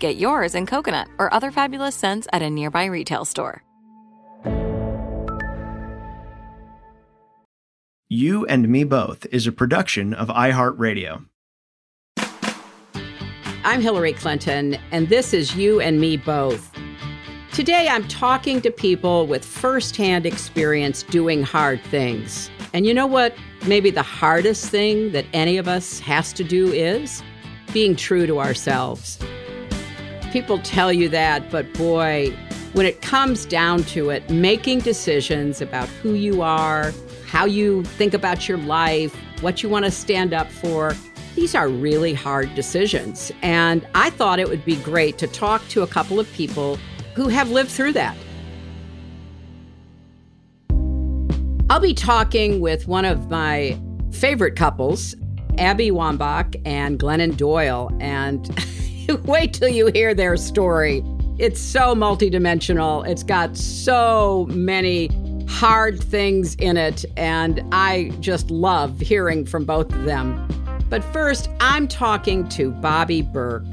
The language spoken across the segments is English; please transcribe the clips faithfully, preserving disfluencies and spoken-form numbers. Get yours in coconut or other fabulous scents at a nearby retail store. You and Me Both is a production of iHeartRadio. I'm Hillary Clinton, and this is You and Me Both. Today, I'm talking to people with firsthand experience doing hard things. And you know what? Maybe the hardest thing that any of us has to do is being true to ourselves. People tell you that, but boy, when it comes down to it, making decisions about who you are, how you think about your life, what you want to stand up for, these are really hard decisions. And I thought it would be great to talk to a couple of people who have lived through that. I'll be talking with one of my favorite couples, Abby Wambach and Glennon Doyle, and wait till you hear their story. It's so multidimensional. It's got so many hard things in it, and I just love hearing from both of them. But first, I'm talking to Bobby Berk.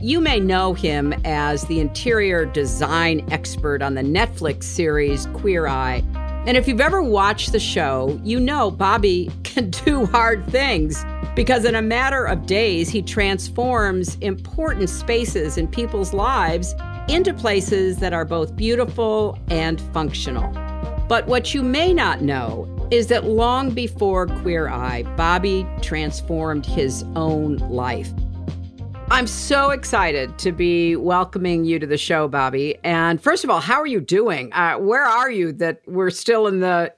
You may know him as the interior design expert on the Netflix series Queer Eye. And if you've ever watched the show, you know Bobby can do hard things, because in a matter of days, he transforms important spaces in people's lives into places that are both beautiful and functional. But what you may not know is that long before Queer Eye, Bobby transformed his own life. I'm so excited to be welcoming you to the show, Bobby. And first of all, how are you doing? Uh, where are you that we're still in the,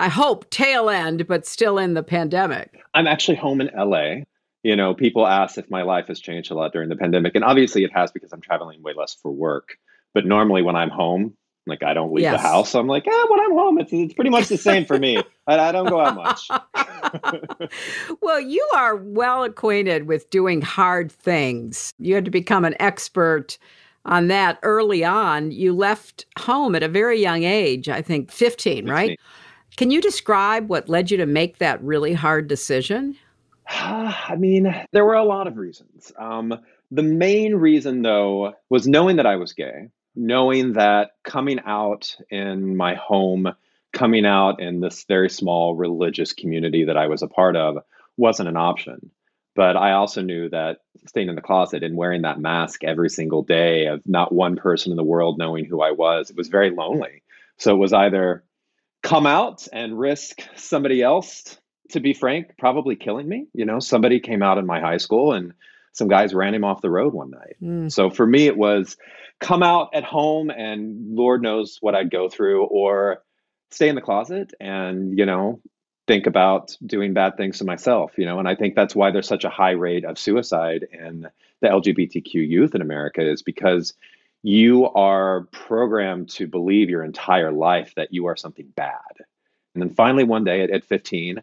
I hope, tail end, but still in the pandemic? I'm actually home in L A. You know, people ask if my life has changed a lot during the pandemic. And obviously it has, because I'm traveling way less for work. But normally when I'm home, like, I don't leave yes. the house. I'm like, eh, when I'm home, it's, it's pretty much the same for me. I, I don't go out much. Well, you are well acquainted with doing hard things. You had to become an expert on that early on. You left home at a very young age, I think fifteen, fifteen. Right? Can you describe what led you to make that really hard decision? I mean, there were a lot of reasons. Um, The main reason, though, was knowing that I was gay, knowing that coming out in my home, coming out in this very small religious community that I was a part of wasn't an option. But I also knew that staying in the closet and wearing that mask every single day of not one person in the world knowing who I was, it was very lonely. So it was either come out and risk somebody else, to be frank, probably killing me. You know, somebody came out in my high school and some guys ran him off the road one night. Mm. So for me, it was come out at home and Lord knows what I'd go through, or stay in the closet and, you know, think about doing bad things to myself, you know? And I think that's why there's such a high rate of suicide in the L G B T Q youth in America, is because you are programmed to believe your entire life that you are something bad. And then finally, one day at, at fifteen,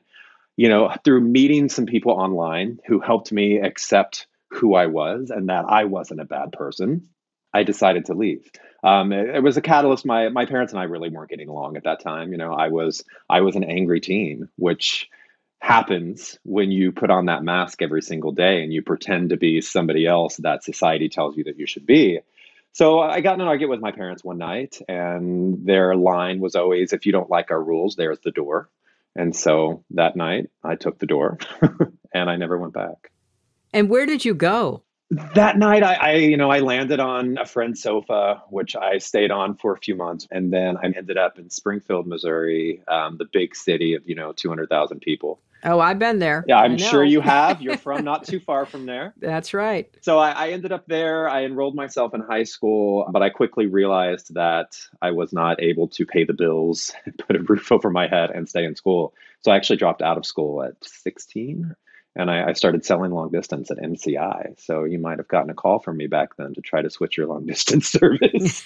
you know, through meeting some people online who helped me accept who I was and that I wasn't a bad person, I decided to leave. Um, it, it was a catalyst. My my parents and I really weren't getting along at that time. You know, I was I was an angry teen, which happens when you put on that mask every single day and you pretend to be somebody else that society tells you that you should be. So I got in an argument with my parents one night, and their line was always, if you don't like our rules, there's the door. And so that night I took the door and I never went back. And where did you go? That night, I, I, you know, I landed on a friend's sofa, which I stayed on for a few months. And then I ended up in Springfield, Missouri, um, the big city of, you know, two hundred thousand people. Oh, I've been there. Yeah, I'm sure you have. You're from not too far from there. That's right. So I, I ended up there. I enrolled myself in high school, but I quickly realized that I was not able to pay the bills, put a roof over my head, and stay in school. So I actually dropped out of school at sixteen. And I, I started selling long distance at M C I. So you might have gotten a call from me back then to try to switch your long distance service.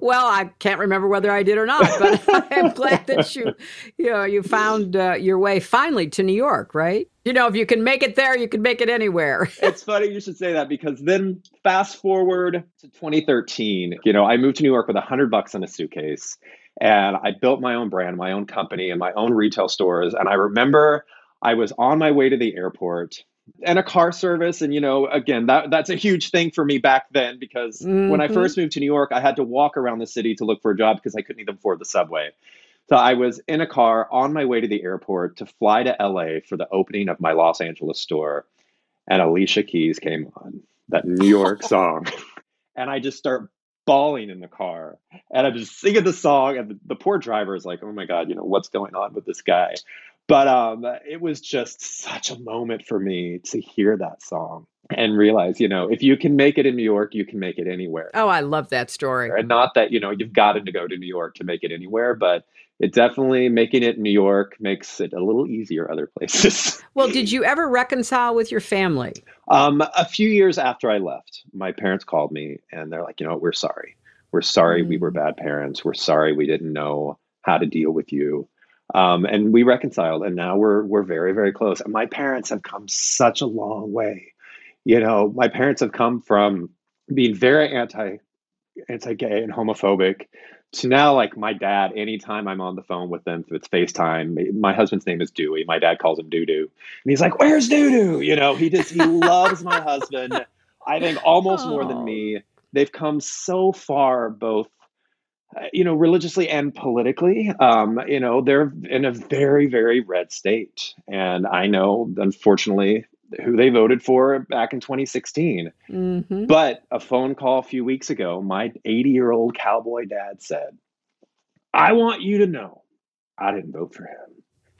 Well, I can't remember whether I did or not, but I'm glad that you, you know, you found uh, your way finally to New York, right? You know, if you can make it there, you can make it anywhere. It's funny you should say that, because then fast forward to twenty thirteen, you know, I moved to New York with a hundred bucks in a suitcase, and I built my own brand, my own company, and my own retail stores. And I remember I was on my way to the airport and a car service. And, you know, again, that that's a huge thing for me back then, because mm-hmm. when I first moved to New York, I had to walk around the city to look for a job because I couldn't even afford the subway. So I was in a car on my way to the airport to fly to L A for the opening of my Los Angeles store. And Alicia Keys came on, that New York song. And I just start bawling in the car, and I'm just singing the song, and the, the poor driver is like, oh my God, you know, what's going on with this guy? But um, it was just such a moment for me to hear that song and realize, you know, if you can make it in New York, you can make it anywhere. Oh, I love that story. And not that, you know, you've got to go to New York to make it anywhere, but it definitely, making it in New York makes it a little easier other places. Well, did you ever reconcile with your family? Um, a few years after I left, my parents called me and they're like, you know, we're sorry. We're sorry mm. we were bad parents. We're sorry we didn't know how to deal with you. Um, and we reconciled, and now we're we're very, very close. And my parents have come such a long way. You know, my parents have come from being very anti anti-gay and homophobic to now, like, my dad, anytime I'm on the phone with them, it's FaceTime. My husband's name is Dewey. My dad calls him Doo-Doo. And he's like, where's Doo-Doo? You know, he just, he loves my husband, I think, almost Aww. more than me. They've come so far, both, you know, religiously and politically. Um, you know, they're in a very, very red state. And I know, unfortunately, who they voted for back in twenty sixteen. Mm-hmm. But a phone call a few weeks ago, my eighty-year-old cowboy dad said, I want you to know I didn't vote for him.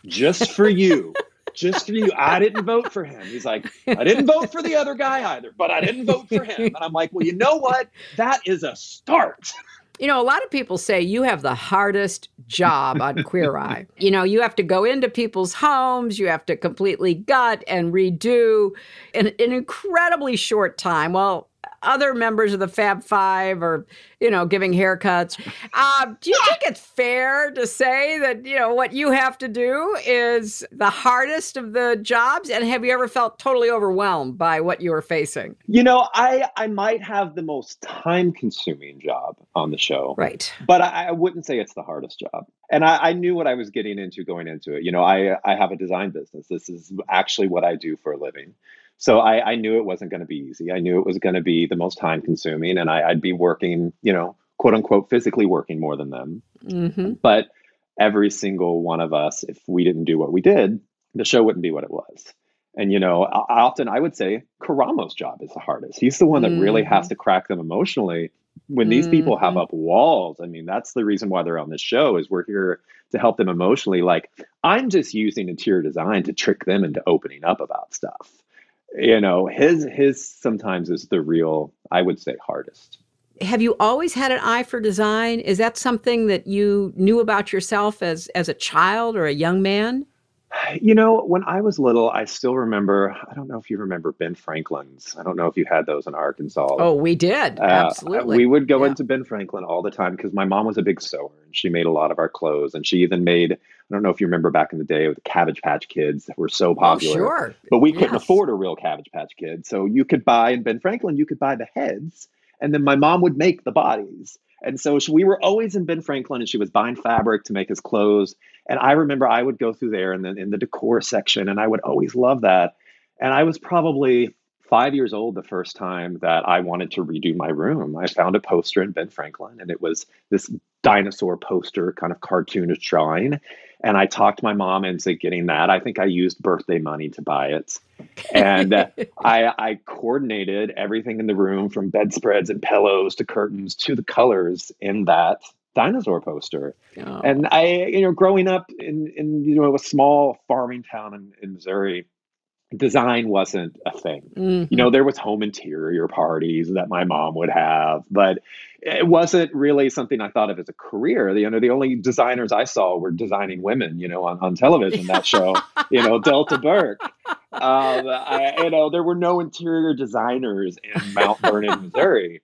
Just for you. Just for you. I didn't vote for him. He's like, I didn't vote for the other guy either, but I didn't vote for him. And I'm like, well, you know what? That is a start. You know, a lot of people say you have the hardest job on Queer Eye. You know, you have to go into people's homes, you have to completely gut and redo in an incredibly short time. Well, other members of the Fab Five are, you know, giving haircuts. Uh, do you think it's fair to say that, you know, what you have to do is the hardest of the jobs? And have you ever felt totally overwhelmed by what you were facing? You know, I, I might have the most time-consuming job on the show. Right. But I, I wouldn't say it's the hardest job. And I, I knew what I was getting into going into it. You know, I, I have a design business. This is actually what I do for a living. So I, I knew it wasn't going to be easy. I knew it was going to be the most time consuming, and I, I'd be working, you know, quote unquote, physically working more than them. Mm-hmm. But every single one of us, if we didn't do what we did, the show wouldn't be what it was. And, you know, I, often I would say Karamo's job is the hardest. He's the one that mm-hmm. really has to crack them emotionally. When these mm-hmm. people have up walls, I mean, that's the reason why they're on this show, is we're here to help them emotionally. Like, I'm just using interior design to trick them into opening up about stuff. You know, his his sometimes is the real, I would say, hardest. Have you always had an eye for design? Is that something that you knew about yourself as as a child or a young man? You know, when I was little, I still remember, I don't know if you remember Ben Franklin's. I don't know if you had those in Arkansas. Oh, we did. Uh, Absolutely. We would go yeah. into Ben Franklin all the time because my mom was a big sewer and she made a lot of our clothes. And she even made, I don't know if you remember back in the day with the Cabbage Patch Kids that were so popular. Oh, sure. But we yes. couldn't afford a real Cabbage Patch Kid. So you could buy, in Ben Franklin, you could buy the heads, and then my mom would make the bodies. And so she, we were always in Ben Franklin, and she was buying fabric to make his clothes. And I remember I would go through there and then in the decor section, and I would always love that. And I was probably five years old the first time that I wanted to redo my room. I found a poster in Ben Franklin, and it was this dinosaur poster, kind of cartoonish drawing. And I talked my mom into getting that. I think I used birthday money to buy it. And I, I coordinated everything in the room, from bedspreads and pillows to curtains to the colors in that dinosaur poster. Oh. And I, you know, growing up in, in you know, a small farming town in, in Missouri, design wasn't a thing. Mm-hmm. You know, there was home interior parties that my mom would have, but it wasn't really something I thought of as a career. You know, the only designers I saw were designing women, you know, on, on television, that show, you know, Delta Burke. Um, I, you know, there were no interior designers in Mount Vernon, Missouri.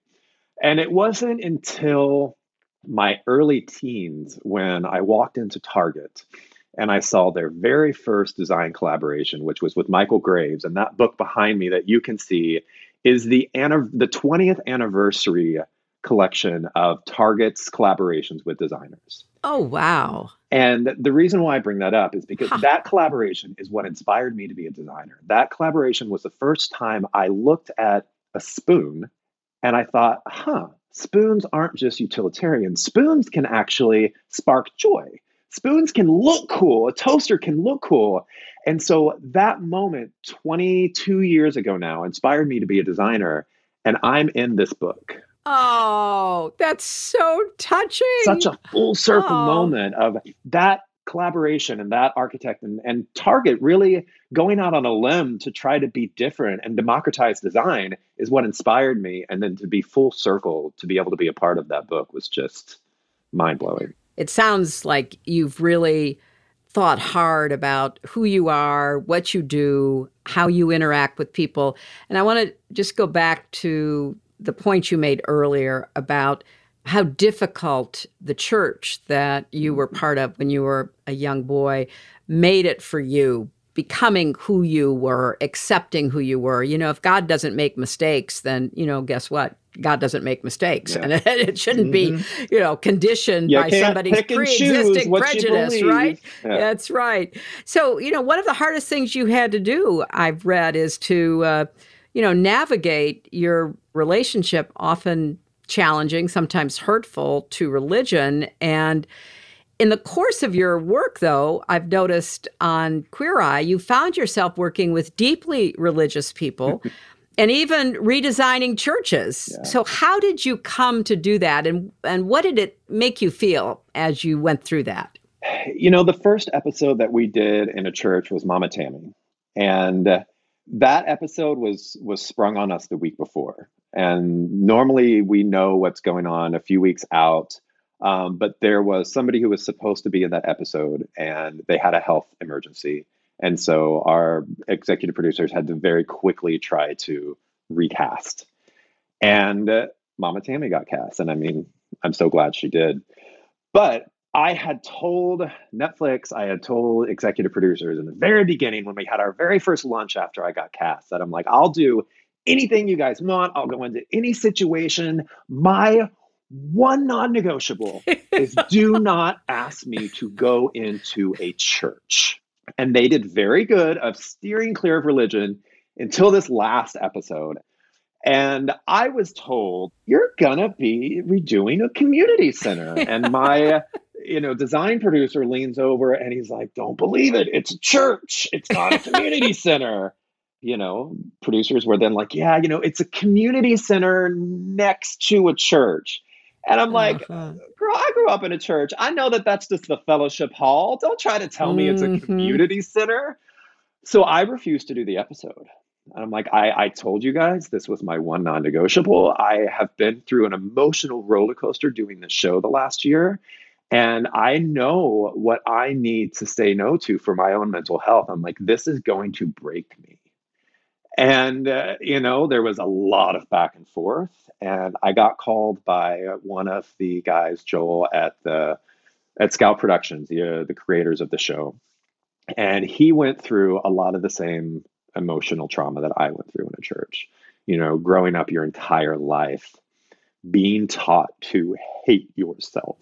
And it wasn't until my early teens when I walked into Target and I saw their very first design collaboration, which was with Michael Graves. And that book behind me that you can see is the the twentieth anniversary collection of Target's collaborations with designers. Oh, wow. And the reason why I bring that up is because huh. that collaboration is what inspired me to be a designer. That collaboration was the first time I looked at a spoon and I thought, huh, spoons aren't just utilitarian. Spoons can actually spark joy. Spoons can look cool. A toaster can look cool. And so that moment twenty-two years ago now inspired me to be a designer. And I'm in this book. Oh, that's so touching. Such a full circle oh. moment of that collaboration and that architect and, and Target really going out on a limb to try to be different and democratize design is what inspired me. And then to be full circle, to be able to be a part of that book was just mind blowing. It sounds like you've really thought hard about who you are, what you do, how you interact with people. And I want to just go back to the point you made earlier about how difficult the church that you were part of when you were a young boy made it for you, becoming who you were, accepting who you were. You know, if God doesn't make mistakes, then, you know, guess what? God doesn't make mistakes, yeah. and it, it shouldn't mm-hmm. be, you know, conditioned you by somebody's pre-existing prejudice, right? Yeah. That's right. So, you know, one of the hardest things you had to do, I've read, is to, uh, you know, navigate your relationship, often challenging, sometimes hurtful, to religion. And in the course of your work, though, I've noticed on Queer Eye, you found yourself working with deeply religious people. And even redesigning churches. Yeah. So how did you come to do that? And and what did it make you feel as you went through that? You know, the first episode that we did in a church was Mama Tammy. And that episode was was sprung on us the week before. And normally we know what's going on a few weeks out. Um, but there was somebody who was supposed to be in that episode, and they had a health emergency. And so our executive producers had to very quickly try to recast. And uh, Mama Tammy got cast. And I mean, I'm so glad she did. But I had told Netflix, I had told executive producers in the very beginning when we had our very first lunch after I got cast that I'm like, I'll do anything you guys want. I'll go into any situation. My one non-negotiable is do not ask me to go into a church. And they did very good of steering clear of religion until this last episode. And I was told, you're going to be redoing a community center. And my, you know, design producer leans over and he's like, don't believe it. It's a church. It's not a community center. You know, producers were then like, yeah, you know, it's a community center next to a church. And I'm like, uh-huh. girl, I grew up in a church. I know that that's just the fellowship hall. Don't try to tell me mm-hmm. it's a community center. So I refused to do the episode. And I'm like, I, I told you guys, this was my one non-negotiable. I have been through an emotional roller coaster doing this show the last year. And I know what I need to say no to for my own mental health. I'm like, this is going to break me. And, uh, you know, there was a lot of back and forth. And I got called by one of the guys, Joel, at the at Scout Productions, the, uh, the creators of the show. And he went through a lot of the same emotional trauma that I went through in a church. You know, growing up your entire life, being taught to hate yourself,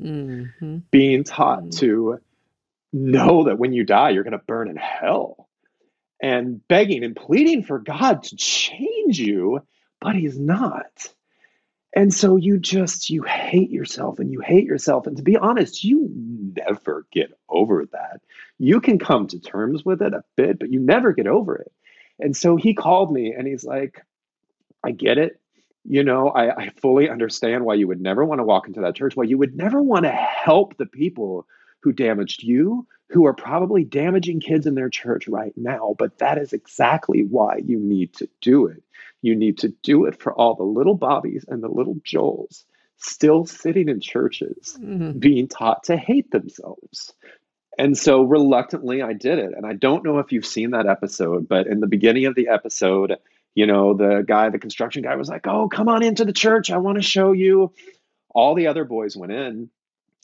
mm-hmm. being taught mm-hmm. to know that when you die, you're going to burn in hell, and begging and pleading for God to change you, but he's not. And so you just, you hate yourself and you hate yourself. And to be honest, you never get over that. You can come to terms with it a bit, but you never get over it. And so he called me and he's like, I get it. You know, I, I fully understand why you would never want to walk into that church, why you would never want to help the people who damaged you, who are probably damaging kids in their church right now. But that is exactly why you need to do it. You need to do it for all the little Bobbies and the little Joels still sitting in churches, mm-hmm. being taught to hate themselves. And so reluctantly, I did it. And I don't know if you've seen that episode, but in the beginning of the episode, you know, the guy, the construction guy was like, oh, come on into the church. I want to show you. All the other boys went in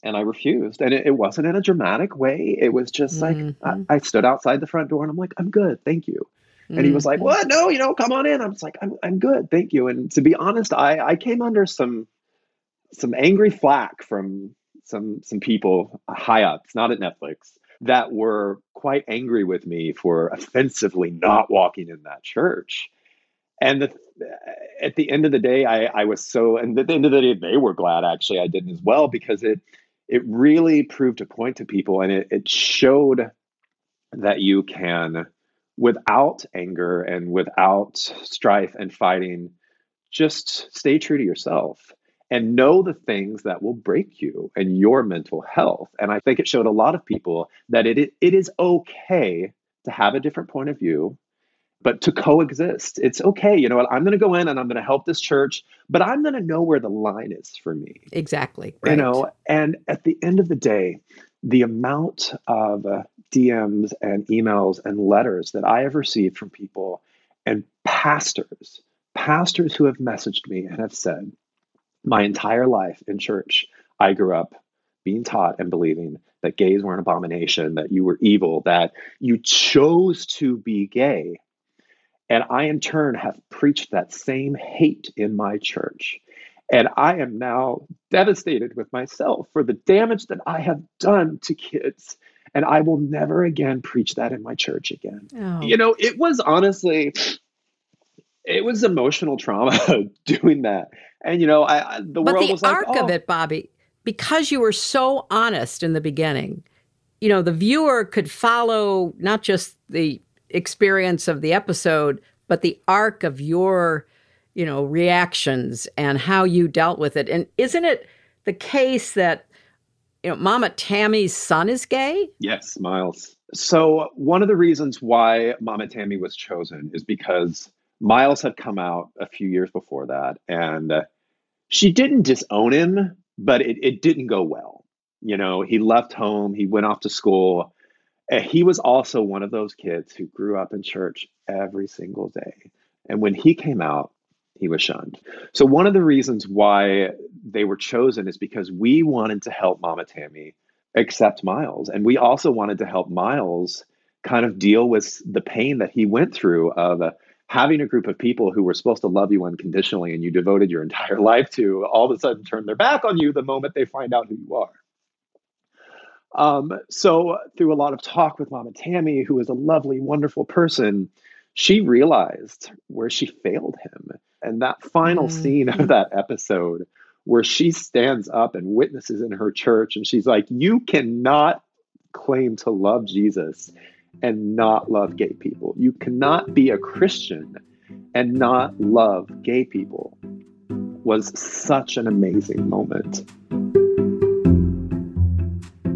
and I refused. And it, it wasn't in a dramatic way. It was just mm-hmm. like, I, I stood outside the front door and I'm like, I'm good. Thank you. And he was like, what? No, you know, come on in. I was like, I'm I'm good. Thank you. And to be honest, I, I came under some some angry flack from some some people high up, not at Netflix, that were quite angry with me for offensively not walking in that church. And the, at the end of the day, I, I was so, and at the end of the day, they were glad, actually, I didn't as well, because it, it really proved a point to people. And it, it showed that you can, without anger and without strife and fighting, just stay true to yourself and know the things that will break you and your mental health. And I think it showed a lot of people that it it is okay to have a different point of view, but to coexist. It's okay. You know what? I'm going to go in and I'm going to help this church, but I'm going to know where the line is for me. Exactly. Right. You know, and at the end of the day, the amount of uh, D Ms and emails and letters that I have received from people and pastors, pastors who have messaged me and have said, my entire life in church, I grew up being taught and believing that gays were an abomination, that you were evil, that you chose to be gay. And I, in turn, have preached that same hate in my church. And I am now devastated with myself for the damage that I have done to kids. And I will never again preach that in my church again. Oh. You know, it was honestly, it was emotional trauma doing that. And, you know, I, I the but world the was like, arc oh. of it, Bobby, because you were so honest in the beginning, you know, the viewer could follow not just the experience of the episode, but the arc of your you know, reactions and how you dealt with it. And isn't it the case that, you know, Mama Tammy's son is gay? Yes, Miles. So one of the reasons why Mama Tammy was chosen is because Miles had come out a few years before that, and she didn't disown him, but it, it didn't go well. You know, he left home, he went off to school. And he was also one of those kids who grew up in church every single day. And when he came out, he was shunned. So one of the reasons why they were chosen is because we wanted to help Mama Tammy accept Miles. And we also wanted to help Miles kind of deal with the pain that he went through of uh, having a group of people who were supposed to love you unconditionally and you devoted your entire life to all of a sudden turn their back on you the moment they find out who you are. Um, so through a lot of talk with Mama Tammy, who is a lovely, wonderful person, she realized where she failed him. And that final mm-hmm. scene of that episode where she stands up and witnesses in her church and she's like, you cannot claim to love Jesus and not love gay people. You cannot be a Christian and not love gay people. Was such an amazing moment.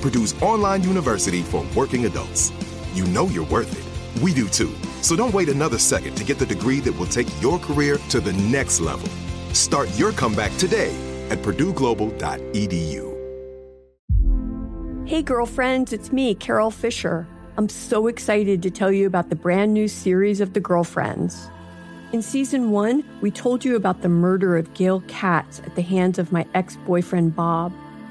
Purdue's online university for working adults. You know you're worth it. We do too. So don't wait another second to get the degree that will take your career to the next level. Start your comeback today at purdue global dot e d u. Hey, girlfriends, it's me, Carol Fisher. I'm so excited to tell you about the brand new series of The Girlfriends. In season one, we told you about the murder of Gail Katz at the hands of my ex-boyfriend, Bob.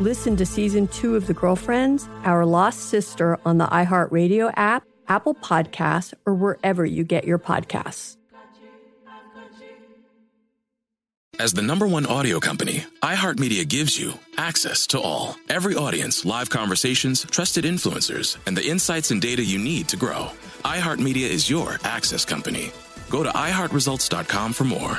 Listen to season two of The Girlfriends, Our Lost Sister on the iHeartRadio app, Apple Podcasts, or wherever you get your podcasts. As the number one audio company, iHeartMedia gives you access to all. Every audience, live conversations, trusted influencers, and the insights and data you need to grow. iHeartMedia is your access company. Go to i heart results dot com for more.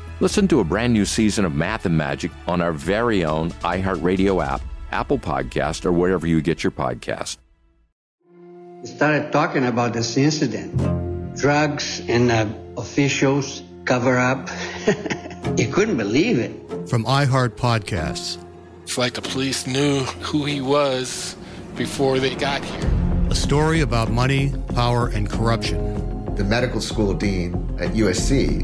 Listen to a brand new season of Math and Magic on our very own iHeartRadio app, Apple Podcast, or wherever you get your podcast. We started talking about this incident. Drugs and uh, officials cover up. You couldn't believe it. From iHeart Podcasts. It's like the police knew who he was before they got here. A story about money, power, and corruption. The medical school dean at U S C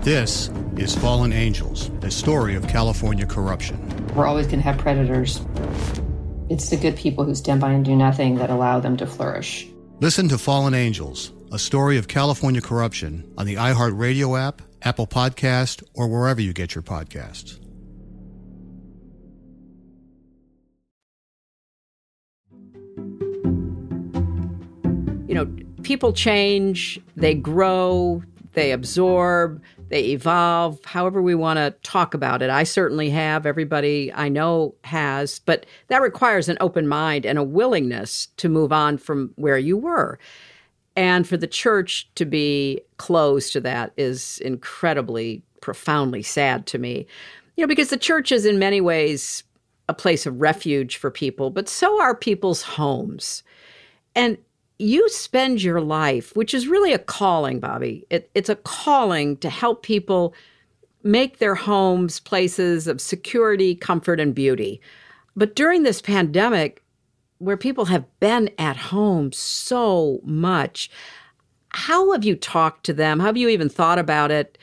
This is Fallen Angels, a story of California corruption. We're always going to have predators. It's the good people who stand by and do nothing that allow them to flourish. Listen to Fallen Angels, a story of California corruption on the iHeartRadio app, Apple Podcast, or wherever you get your podcasts. You know, people change, they grow, they absorb, they evolve, however we want to talk about it. I certainly have, everybody I know has, but that requires an open mind and a willingness to move on from where you were. And for the church to be closed to that is incredibly, profoundly sad to me. You know, because the church is in many ways a place of refuge for people, but so are people's homes. And you spend your life, which is really a calling, Bobby. It, it's a calling to help people make their homes places of security, comfort, and beauty. But during this pandemic, where people have been at home so much, how have you talked to them? How have you even thought about it,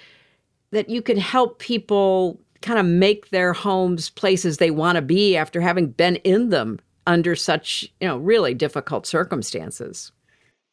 that you can help people kind of make their homes places they want to be after having been in them under such, you know, really difficult circumstances?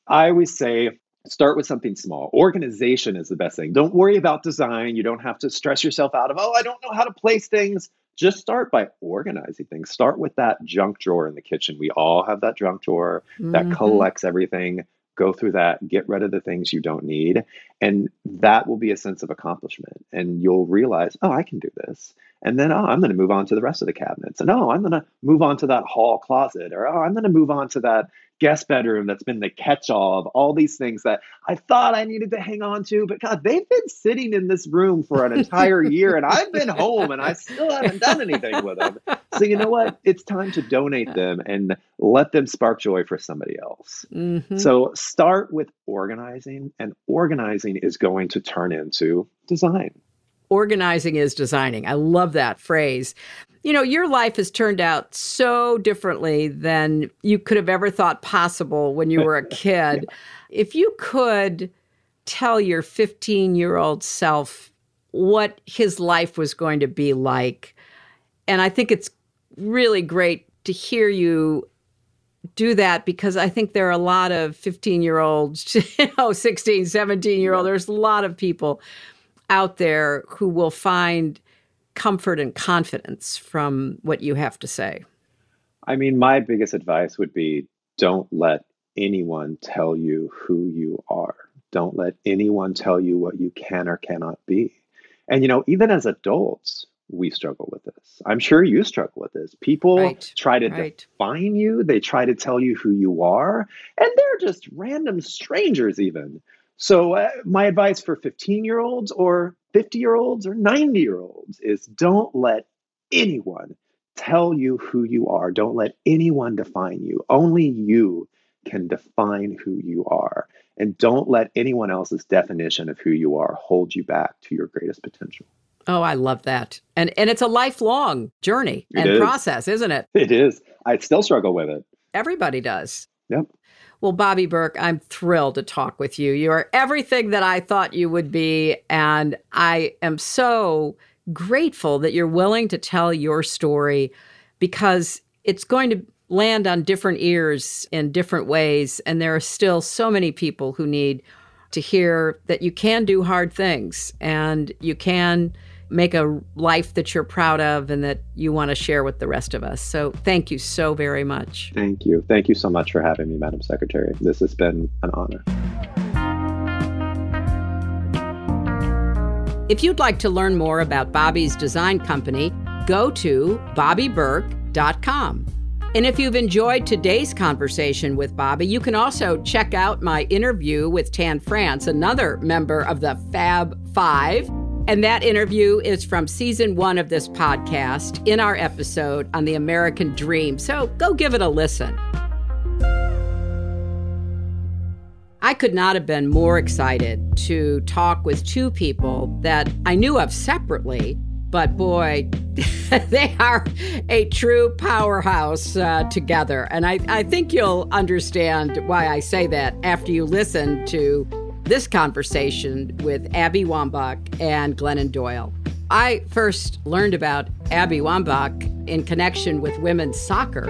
I always say, start with something small. Organization is the best thing. Don't worry about design. You don't have to stress yourself out of, oh, I don't know how to place things. Just start by organizing things. Start with that junk drawer in the kitchen. We all have that junk drawer mm-hmm. that collects everything. Go through that, get rid of the things you don't need. And that will be a sense of accomplishment. And you'll realize, oh, I can do this. And then, oh, I'm going to move on to the rest of the cabinets. And oh, I'm going to move on to that hall closet. Or oh, I'm going to move on to that guest bedroom that's been the catch-all of all these things that I thought I needed to hang on to. But God, they've been sitting in this room for an entire year. And I've been home and I still haven't done anything with them. So you know what? It's time to donate them and let them spark joy for somebody else. Mm-hmm. So start with organizing, and organizing is going to turn into design. Organizing is designing. I love that phrase. You know, your life has turned out so differently than you could have ever thought possible when you were a kid. Yeah. If you could tell your fifteen-year-old self what his life was going to be like, and I think it's really great to hear you do that, because I think there are a lot of fifteen-year-olds, you know, sixteen, seventeen-year-olds, there's a lot of people out there who will find comfort and confidence from what you have to say. I mean, my biggest advice would be, don't let anyone tell you who you are. Don't let anyone tell you what you can or cannot be. And, you know, even as adults, we struggle with this. I'm sure you struggle with this. People right, try to right. define you. They try to tell you who you are, and they're just random strangers even. So uh, my advice for fifteen-year-olds or fifty-year-olds or ninety-year-olds is, don't let anyone tell you who you are. Don't let anyone define you. Only you can define who you are. And don't let anyone else's definition of who you are hold you back to your greatest potential. Oh, I love that. And and it's a lifelong journey and it is. process, isn't it? It is. I still struggle with it. Everybody does. Yep. Well, Bobby Berk, I'm thrilled to talk with you. You are everything that I thought you would be, and I am so grateful that you're willing to tell your story, because it's going to land on different ears in different ways, and there are still so many people who need to hear that you can do hard things, and you can make a life that you're proud of and that you want to share with the rest of us. So thank you so very much. Thank you. Thank you so much for having me, Madam Secretary. This has been an honor. If you'd like to learn more about Bobby's design company, go to bobby berk dot com. And if you've enjoyed today's conversation with Bobby, you can also check out my interview with Tan France, another member of the Fab Five. And that interview is from season one of this podcast, in our episode on the American Dream. So go give it a listen. I could not have been more excited to talk with two people that I knew of separately, But boy, they are a true powerhouse uh, together. And I, I think you'll understand why I say that after you listen to this conversation with Abby Wambach and Glennon Doyle. I first learned about Abby Wambach in connection with women's soccer.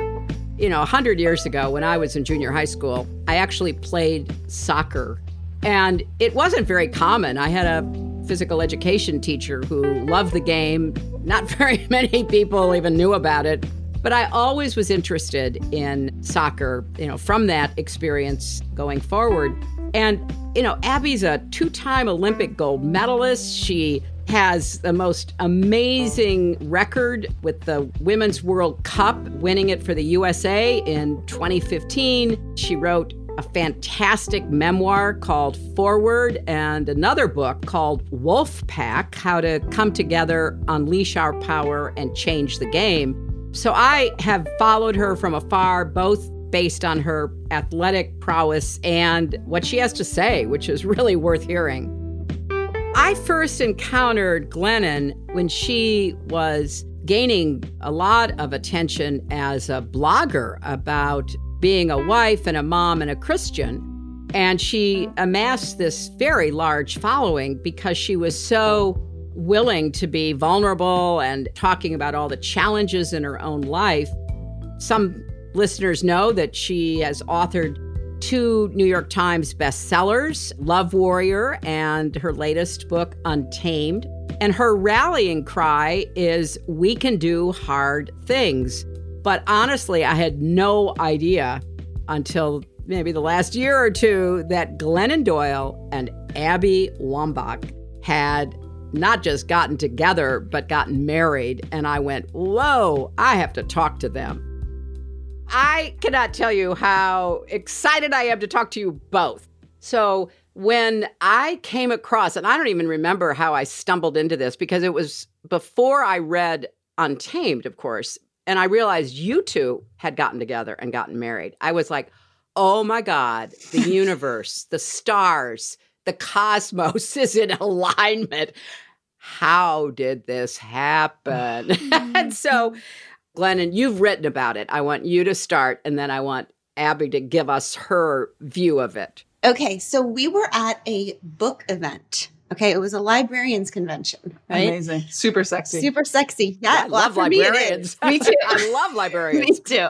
You know, one hundred years ago, when I was in junior high school, I actually played soccer. And it wasn't very common. I had a physical education teacher who loved the game. Not very many people even knew about it. But I always was interested in soccer, you know, from that experience going forward. And, you know, Abby's a two-time Olympic gold medalist. She has the most amazing record with the Women's World Cup, winning it for the U S A in twenty fifteen. She wrote a fantastic memoir called Forward and another book called Wolf Pack, How to Come Together, Unleash Our Power, and Change the Game. So I have followed her from afar, both based on her athletic prowess and what she has to say, which is really worth hearing. I first encountered Glennon when she was gaining a lot of attention as a blogger about being a wife and a mom and a Christian. And she amassed this very large following because she was so willing to be vulnerable and talking about all the challenges in her own life. Some listeners know that she has authored two New York Times bestsellers, Love Warrior and her latest book, Untamed. And her rallying cry is, we can do hard things. But honestly, I had no idea until maybe the last year or two that Glennon Doyle and Abby Wambach had not just gotten together, but gotten married. And I went, whoa, I have to talk to them. I cannot tell you how excited I am to talk to you both. So when I came across, and I don't even remember how I stumbled into this, because it was before I read Untamed, of course, and I realized you two had gotten together and gotten married. I was like, oh my God, the universe, the stars, the cosmos is in alignment. How did this happen? And so, Glennon, you've written about it. I want you to start, and then I want Abby to give us her view of it. Okay, so we were at a book event. Okay, it was a librarians convention, right? Amazing. Super sexy. Super sexy. Yeah, I love librarians. Me, me too. I love librarians. Me too.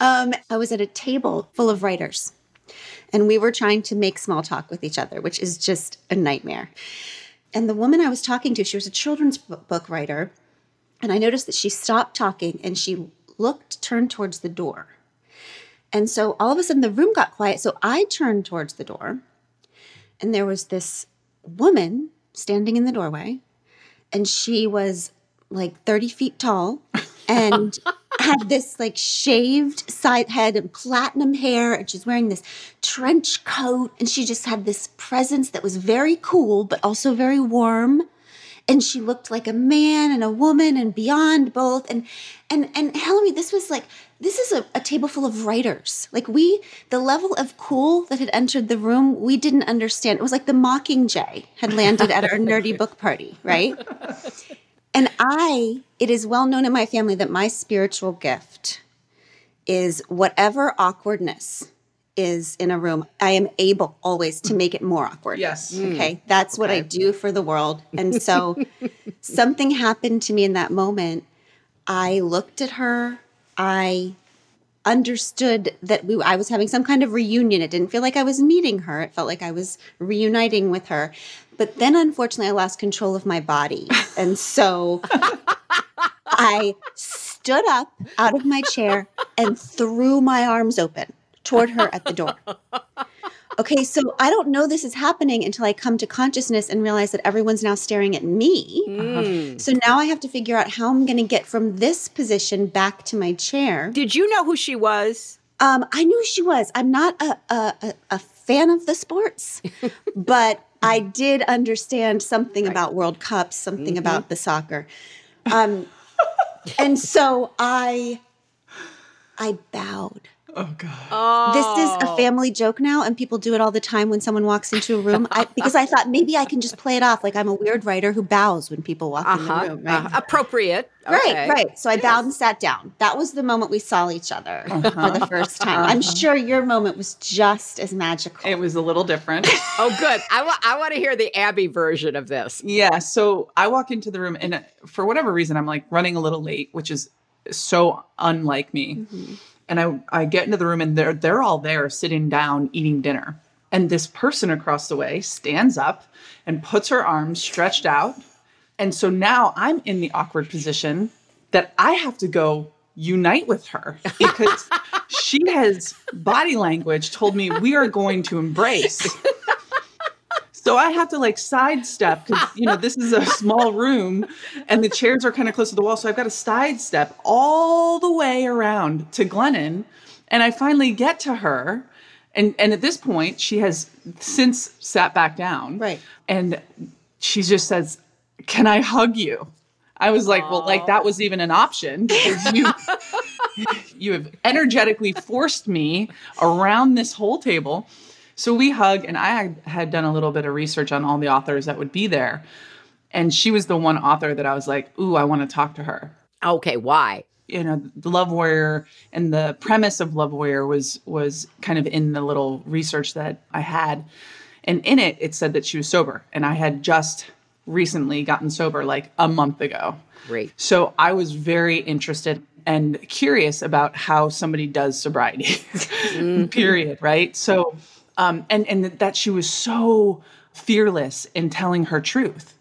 Um, I was at a table full of writers, and we were trying to make small talk with each other, which is just a nightmare. And the woman I was talking to, she was a children's book writer, and I noticed that she stopped talking and she looked, turned towards the door. And so all of a sudden the room got quiet. So I turned towards the door and there was this woman standing in the doorway and she was like thirty feet tall and had this like shaved side head and platinum hair. And she's wearing this trench coat and she just had this presence that was very cool, but also very warm. And she looked like a man and a woman and beyond both. And and and Hillary, this was like, this is a, a table full of writers. Like we, the level of cool that had entered the room, we didn't understand. It was like the Mockingjay had landed at our nerdy book party, right? And I, it is well known in my family that my spiritual gift is whatever awkwardness is in a room, I am able always to make it more awkward. Yes. Mm. Okay. That's okay. What I do for the world. And so something happened to me in that moment. I looked at her. I understood that we, I was having some kind of reunion. It didn't feel like I was meeting her. It felt like I was reuniting with her. But then unfortunately I lost control of my body. And so I stood up out of my chair and threw my arms open toward her at the door. Okay, so I don't know this is happening until I come to consciousness and realize that everyone's now staring at me. Mm. So now I have to figure out how I'm going to get from this position back to my chair. Did you know who she was? Um, I knew she was. I'm not a, a, a fan of the sports, but I did understand something right. about World Cups, something mm-hmm. about the soccer. Um, and so I, I bowed. Oh, God. Oh. This is a family joke now, and people do it all the time when someone walks into a room. I, because I thought maybe I can just play it off like I'm a weird writer who bows when people walk uh-huh. in the room. Right? Uh, appropriate. Okay. Right, right. So I yes. bowed and sat down. That was the moment we saw each other uh-huh. for the first time. Uh-huh. I'm sure your moment was just as magical. It was a little different. Oh, good. I, wa- I want to hear the Abby version of this. Yeah. So I walk into the room, and for whatever reason, I'm like running a little late, which is so unlike me. Mm-hmm. And I, I get into the room, and they're, they're all there sitting down, eating dinner. And this person across the way stands up and puts her arms stretched out. And so now I'm in the awkward position that I have to go unite with her because she has body language told me we are going to embrace. So I have to like sidestep because, you know, this is a small room and the chairs are kind of close to the wall. So I've got to sidestep all the way around to Glennon. And I finally get to her. And, and at this point, she has since sat back down. Right. And she just says, "Can I hug you?" I was like, aww. Well, like that was even an option because you, you have energetically forced me around this whole table. So we hug, and I had done a little bit of research on all the authors that would be there. And she was the one author that I was like, ooh, I want to talk to her. Okay, why? You know, the Love Warrior and the premise of Love Warrior was was kind of in the little research that I had. And in it, it said that she was sober. And I had just recently gotten sober like a month ago. Great. So I was very interested and curious about how somebody does sobriety, mm-hmm. period, right? So... Um, and, and that she was so fearless in telling her truth.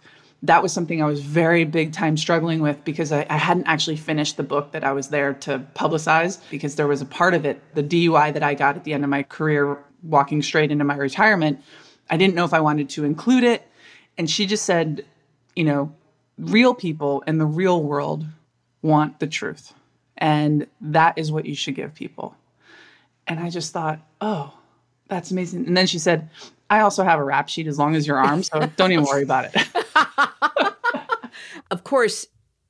That was something I was very big time struggling with because I, I hadn't actually finished the book that I was there to publicize because there was a part of it, the D U I that I got at the end of my career, walking straight into my retirement. I didn't know if I wanted to include it. And she just said, you know, real people in the real world want the truth. And that is what you should give people. And I just thought, oh, that's amazing. And then she said, I also have a rap sheet as long as your arm, so don't even worry about it. Of course,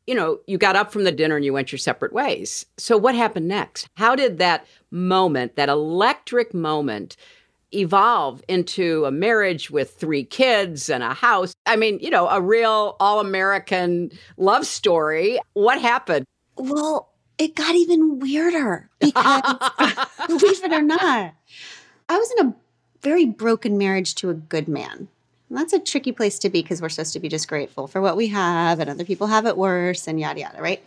you know, you got up from the dinner and you went your separate ways. So what happened next? How did that moment, that electric moment, evolve into a marriage with three kids and a house? I mean, you know, a real all-American love story. What happened? Well, it got even weirder because, believe it or not, I was in a very broken marriage to a good man. And that's a tricky place to be because we're supposed to be just grateful for what we have and other people have it worse and yada, yada, right?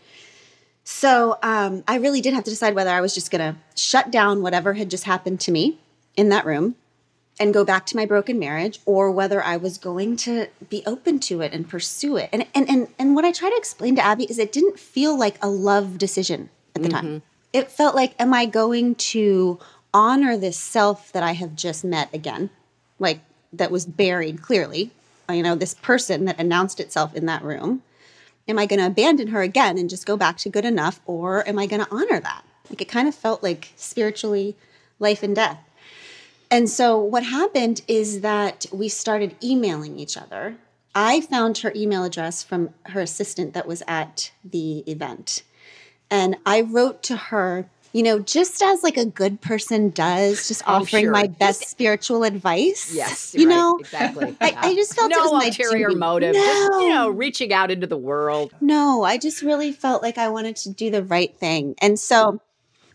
So um, I really did have to decide whether I was just going to shut down whatever had just happened to me in that room and go back to my broken marriage or whether I was going to be open to it and pursue it. And and and, and what I try to explain to Abby is it didn't feel like a love decision at the mm-hmm. time. It felt like, am I going to honor this self that I have just met again, like that was buried clearly, you know, this person that announced itself in that room. Am I going to abandon her again and just go back to good enough? Or am I going to honor that? Like it kind of felt like spiritually life and death. And so what happened is that we started emailing each other. I found her email address from her assistant that was at the event. And I wrote to her, you know, just as like a good person does, just offering oh, sure. my best spiritual advice. Yes, you right, know, exactly. I, yeah. I just felt no it was ulterior motive. No. Just, you know, reaching out into the world. No, I just really felt like I wanted to do the right thing, and so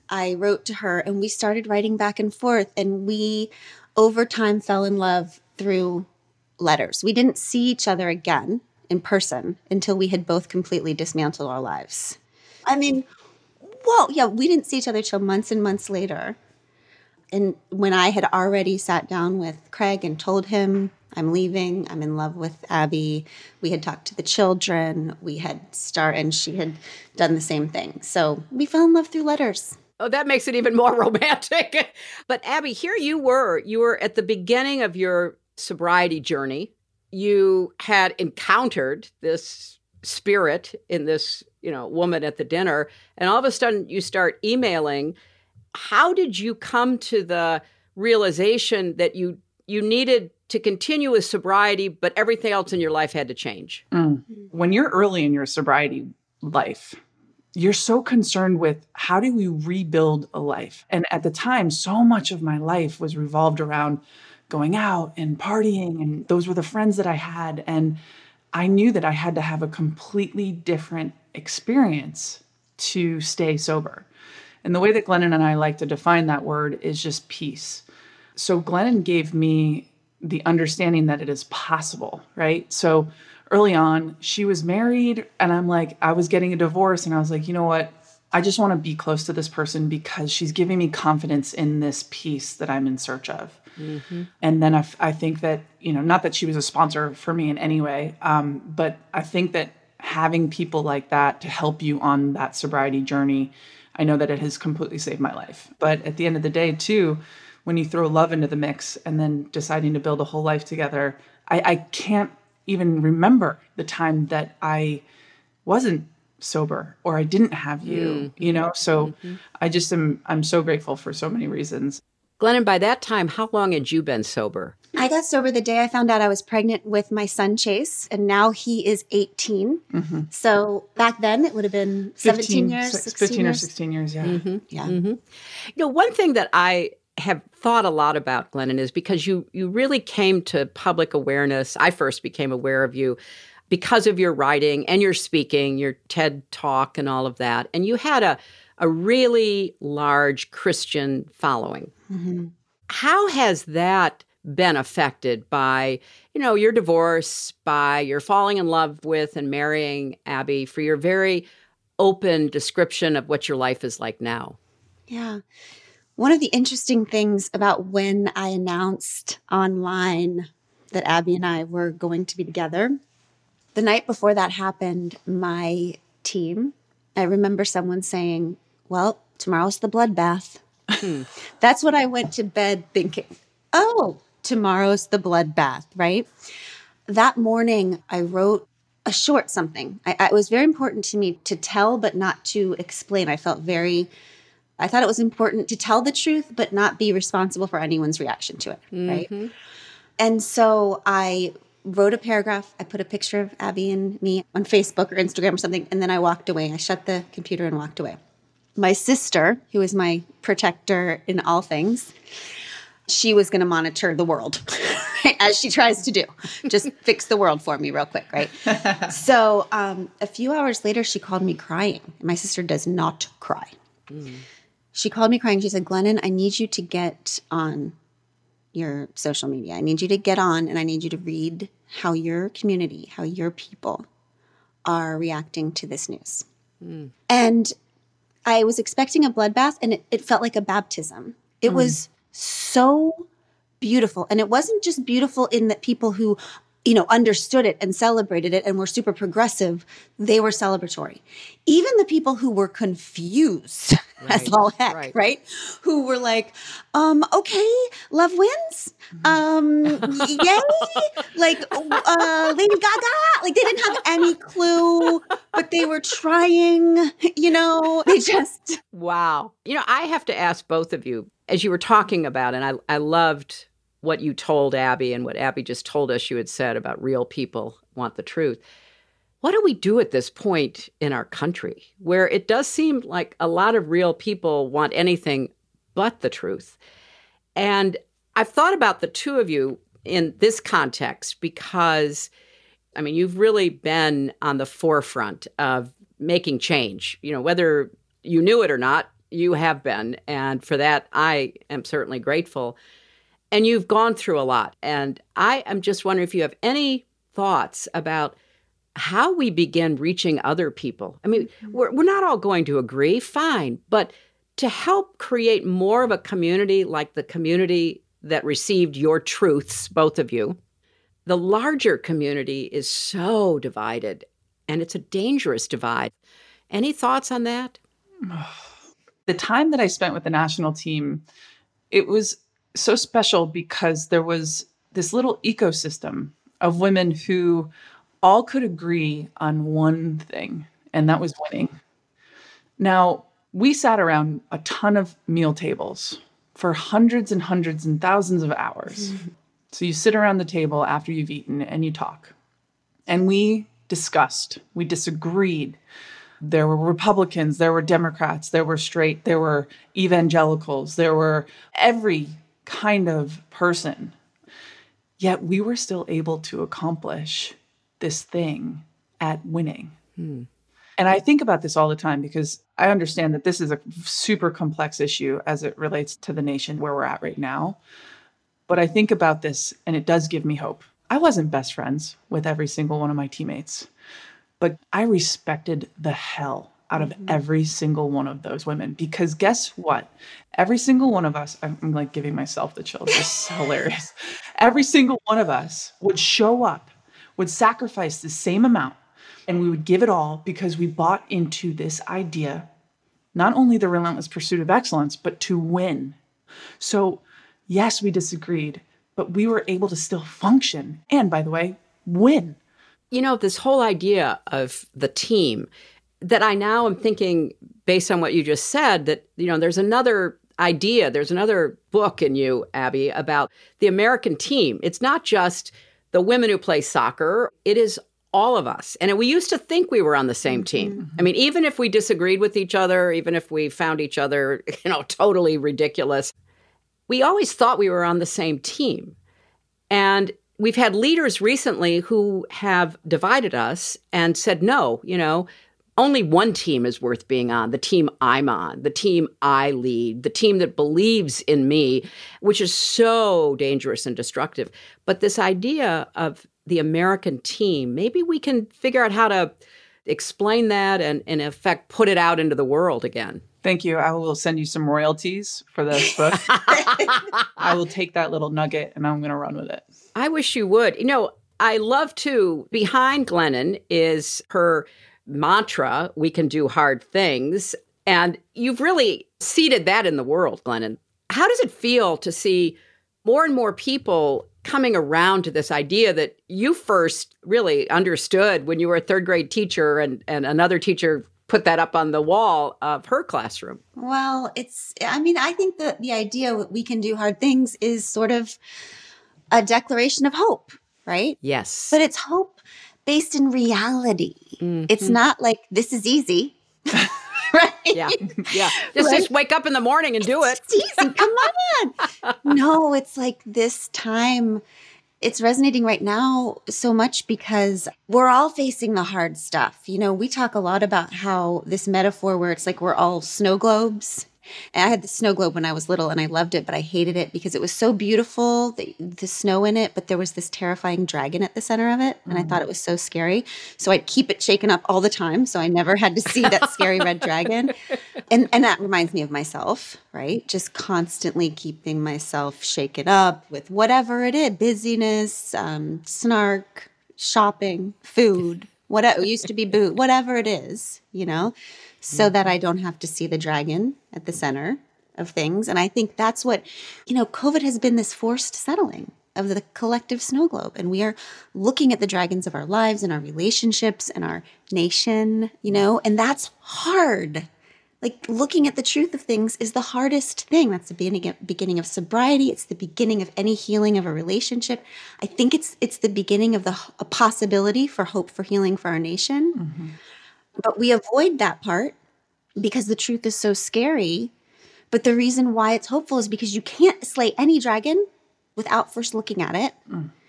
I wrote to her, and we started writing back and forth, and we, over time, fell in love through letters. We didn't see each other again in person until we had both completely dismantled our lives. I mean. Well, yeah, we didn't see each other till months and months later. And when I had already sat down with Craig and told him, I'm leaving, I'm in love with Abby. We had talked to the children, we had started, and she had done the same thing. So we fell in love through letters. Oh, that makes it even more romantic. But Abby, here you were, you were at the beginning of your sobriety journey. You had encountered this spirit in this, you know, woman at the dinner, and all of a sudden you start emailing. How did you come to the realization that you you needed to continue with sobriety, but everything else in your life had to change? Mm. When you're early in your sobriety life, you're so concerned with how do we rebuild a life? And at the time, so much of my life was revolved around going out and partying. And those were the friends that I had. And I knew that I had to have a completely different experience to stay sober. And the way that Glennon and I like to define that word is just peace. So Glennon gave me the understanding that it is possible, right? So early on, she was married, and I'm like, I was getting a divorce, and I was like, you know what? I just want to be close to this person because she's giving me confidence in this peace that I'm in search of. Mm-hmm. And then I, I think that, you know, not that she was a sponsor for me in any way, um, but I think that having people like that to help you on that sobriety journey, I know that it has completely saved my life. But at the end of the day, too, when you throw love into the mix and then deciding to build a whole life together, I, I can't even remember the time that I wasn't sober or I didn't have you, mm-hmm. you know? So mm-hmm. I just am, I'm so grateful for so many reasons. Glennon, by that time, how long had you been sober? I got sober the day I found out I was pregnant with my son, Chase, and now he is eighteen. Mm-hmm. So back then, it would have been fifteen, seventeen years, sixteen fifteen years. or sixteen years, yeah. Mm-hmm. Yeah. Mm-hmm. You know, one thing that I have thought a lot about, Glennon, is because you you really came to public awareness. I first became aware of you because of your writing and your speaking, your TED Talk and all of that. And you had a, a really large Christian following. Mm-hmm. How has that been affected by, you know, your divorce, by your falling in love with and marrying Abby, for your very open description of what your life is like now? Yeah. One of the interesting things about when I announced online that Abby and I were going to be together, the night before that happened, my team, I remember someone saying, well, tomorrow's the bloodbath. Hmm. That's what I went to bed thinking, oh, tomorrow's the bloodbath, right? That morning, I wrote a short something. I, I, it was very important to me to tell, but not to explain. I felt very... I thought it was important to tell the truth, but not be responsible for anyone's reaction to it, mm-hmm. right? And so I wrote a paragraph. I put a picture of Abby and me on Facebook or Instagram or something, and then I walked away. I shut the computer and walked away. My sister, who is my protector in all things, she was going to monitor the world, right? As she tries to do. Just fix the world for me real quick, right? So um, a few hours later, she called me crying. My sister does not cry. Mm. She called me crying. She said, Glennon, I need you to get on your social media. I need you to get on and I need you to read how your community, how your people are reacting to this news. Mm. And I was expecting a bloodbath and it, it felt like a baptism. It mm. was so beautiful. And it wasn't just beautiful in that people who, you know, understood it and celebrated it and were super progressive, they were celebratory. Even the people who were confused right. as all heck, right. right? Who were like, um, okay, love wins. Um, yay. Like uh, Lady Gaga. Like they didn't have any clue, but they were trying, you know, they just. Wow. You know, I have to ask both of you, as you were talking about, and I, I loved what you told Abby and what Abby just told us you had said about real people want the truth. What do we do at this point in our country where it does seem like a lot of real people want anything but the truth? And I've thought about the two of you in this context because, I mean, you've really been on the forefront of making change. You know, whether you knew it or not, you have been. And for that, I am certainly grateful. And you've gone through a lot. And I am just wondering if you have any thoughts about how we begin reaching other people. I mean, we're, we're not all going to agree, fine, but to help create more of a community like the community that received your truths, both of you, the larger community is so divided, and it's a dangerous divide. Any thoughts on that? The time that I spent with the national team, it was so special because there was this little ecosystem of women who all could agree on one thing, and that was winning. Now, we sat around a ton of meal tables for hundreds and hundreds and thousands of hours. Mm-hmm. So you sit around the table after you've eaten and you talk. And we discussed, we disagreed, There were Republicans, there were Democrats, there were straight, there were evangelicals, there were every kind of person. Yet we were still able to accomplish this thing at winning. Hmm. And I think about this all the time because I understand that this is a super complex issue as it relates to the nation where we're at right now. But I think about this and it does give me hope. I wasn't best friends with every single one of my teammates, but I respected the hell out of mm-hmm. every single one of those women because guess what? Every single one of us, I'm like giving myself the chills, it's hilarious. Every single one of us would show up, would sacrifice the same amount, and we would give it all because we bought into this idea, not only the relentless pursuit of excellence, but to win. So yes, we disagreed, but we were able to still function and, by the way, win. You know, this whole idea of the team that I now am thinking, based on what you just said, that, you know, there's another idea, there's another book in you, Abby, about the American team. It's not just the women who play soccer. It is all of us. And we used to think we were on the same team. Mm-hmm. I mean, even if we disagreed with each other, even if we found each other, you know, totally ridiculous, we always thought we were on the same team. And we've had leaders recently who have divided us and said, no, you know, only one team is worth being on, the team I'm on, the team I lead, the team that believes in me, which is so dangerous and destructive. But this idea of the American team, maybe we can figure out how to explain that and, in effect, put it out into the world again. Thank you. I will send you some royalties for this book. I will take that little nugget and I'm going to run with it. I wish you would. You know, I love to, behind Glennon is her mantra, we can do hard things. And you've really seeded that in the world, Glennon. How does it feel to see more and more people coming around to this idea that you first really understood when you were a third grade teacher and, and another teacher put that up on the wall of her classroom? Well, it's, I mean, I think that the idea that we can do hard things is sort of a declaration of hope, right? Yes. But it's hope based in reality. Mm-hmm. It's not like, this is easy. Right? Yeah. Yeah. Just, right? Just wake up in the morning and do it. It's easy. Come on. No, it's like this time, it's resonating right now so much because we're all facing the hard stuff. You know, we talk a lot about how this metaphor where it's like we're all snow globes. And I had the snow globe when I was little and I loved it, but I hated it because it was so beautiful, the, the snow in it, but there was this terrifying dragon at the center of it. And mm. I thought it was so scary. So I'd keep it shaken up all the time. So I never had to see that scary red dragon. And, and that reminds me of myself, right? Just constantly keeping myself shaken up with whatever it is, busyness, um, snark, shopping, food, whatever used to be boo, whatever it is, you know? So that I don't have to see the dragon at the center of things. And I think that's what, you know, COVID has been this forced settling of the collective snow globe. And we are looking at the dragons of our lives and our relationships and our nation, you know, and that's hard. Like looking at the truth of things is the hardest thing. That's the beginning, beginning of sobriety. It's the beginning of any healing of a relationship. I think it's it's the beginning of the a possibility for hope for healing for our nation. Mm-hmm. But we avoid that part because the truth is so scary. But the reason why it's hopeful is because you can't slay any dragon without first looking at it.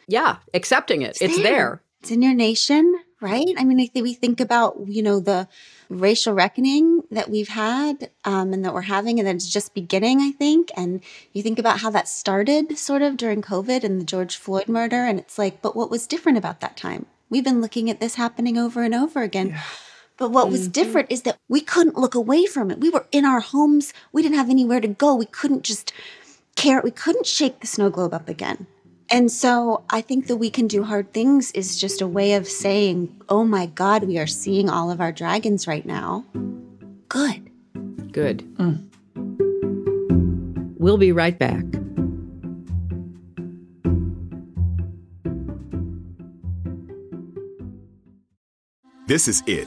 Yeah, accepting it. It's, it's there. there. It's in your nation, right? I mean, I think we think about, you know, the racial reckoning that we've had um, and that we're having, and that it's just beginning, I think. And you think about how that started sort of during COVID and the George Floyd murder. And it's like, but what was different about that time? We've been looking at this happening over and over again. Yeah. But what was different is that we couldn't look away from it. We were in our homes. We didn't have anywhere to go. We couldn't just care. We couldn't shake the snow globe up again. And so I think that we can do hard things is just a way of saying, oh my God, we are seeing all of our dragons right now. Good. Good. Mm. We'll be right back. This is it.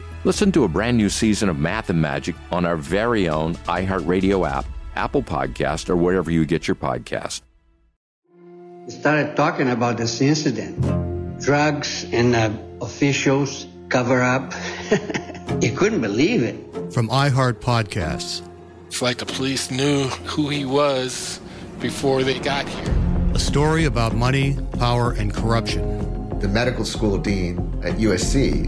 Listen to a brand new season of Math and Magic on our very own iHeartRadio app, Apple Podcast, or wherever you get your podcast. We started talking about this incident. Drugs and uh, officials cover up. You couldn't believe it. From iHeart Podcasts. It's like the police knew who he was before they got here. A story about money, power, and corruption. The medical school dean at U S C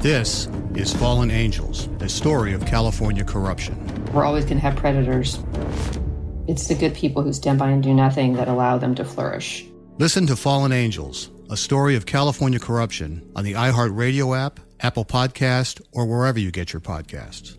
This is Fallen Angels, a story of California corruption. We're always going to have predators. It's the good people who stand by and do nothing that allow them to flourish. Listen to Fallen Angels, a story of California corruption on the iHeartRadio app, Apple Podcast, or wherever you get your podcasts.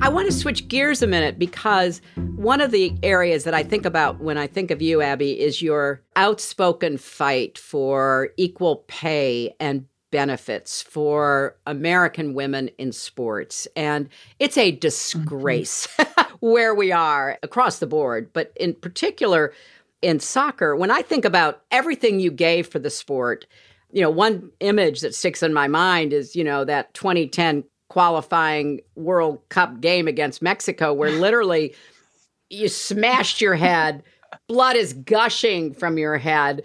I want to switch gears a minute because one of the areas that I think about when I think of you, Abby, is your outspoken fight for equal pay and benefits for American women in sports. And it's a disgrace where we are across the board, but in particular in soccer. When I think about everything you gave for the sport, you know, one image that sticks in my mind is, you know, that twenty ten qualifying World Cup game against Mexico, where literally you smashed your head, blood is gushing from your head.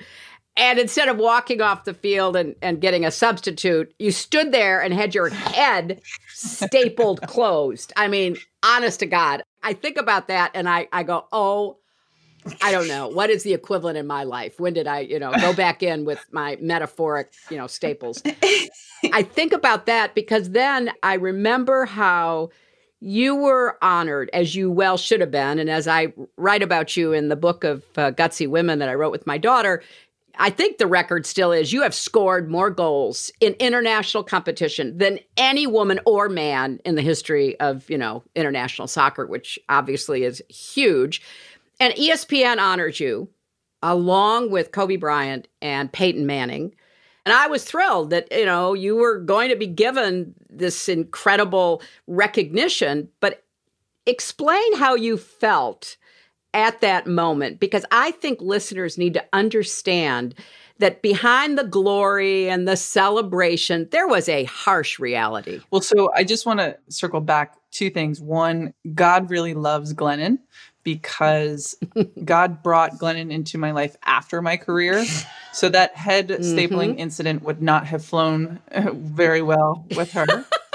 And instead of walking off the field and, and getting a substitute, you stood there and had your head stapled closed. I mean, honest to God, I think about that and I, I go, oh, I don't know. What is the equivalent in my life? When did I, you know, go back in with my metaphoric, you know, staples? I think about that because then I remember how you were honored, as you well should have been. And as I write about you in the book of uh, Gutsy Women that I wrote with my daughter, I think the record still is you have scored more goals in international competition than any woman or man in the history of, you know, international soccer, which obviously is huge. And E S P N honors you along with Kobe Bryant and Peyton Manning. And I was thrilled that, you know, you were going to be given this incredible recognition, but explain how you felt at that moment, because I think listeners need to understand that behind the glory and the celebration, there was a harsh reality. Well, so I just want to circle back two things. One, God really loves Glennon because God brought Glennon into my life after my career. So that head stapling mm-hmm. incident would not have flown very well with her.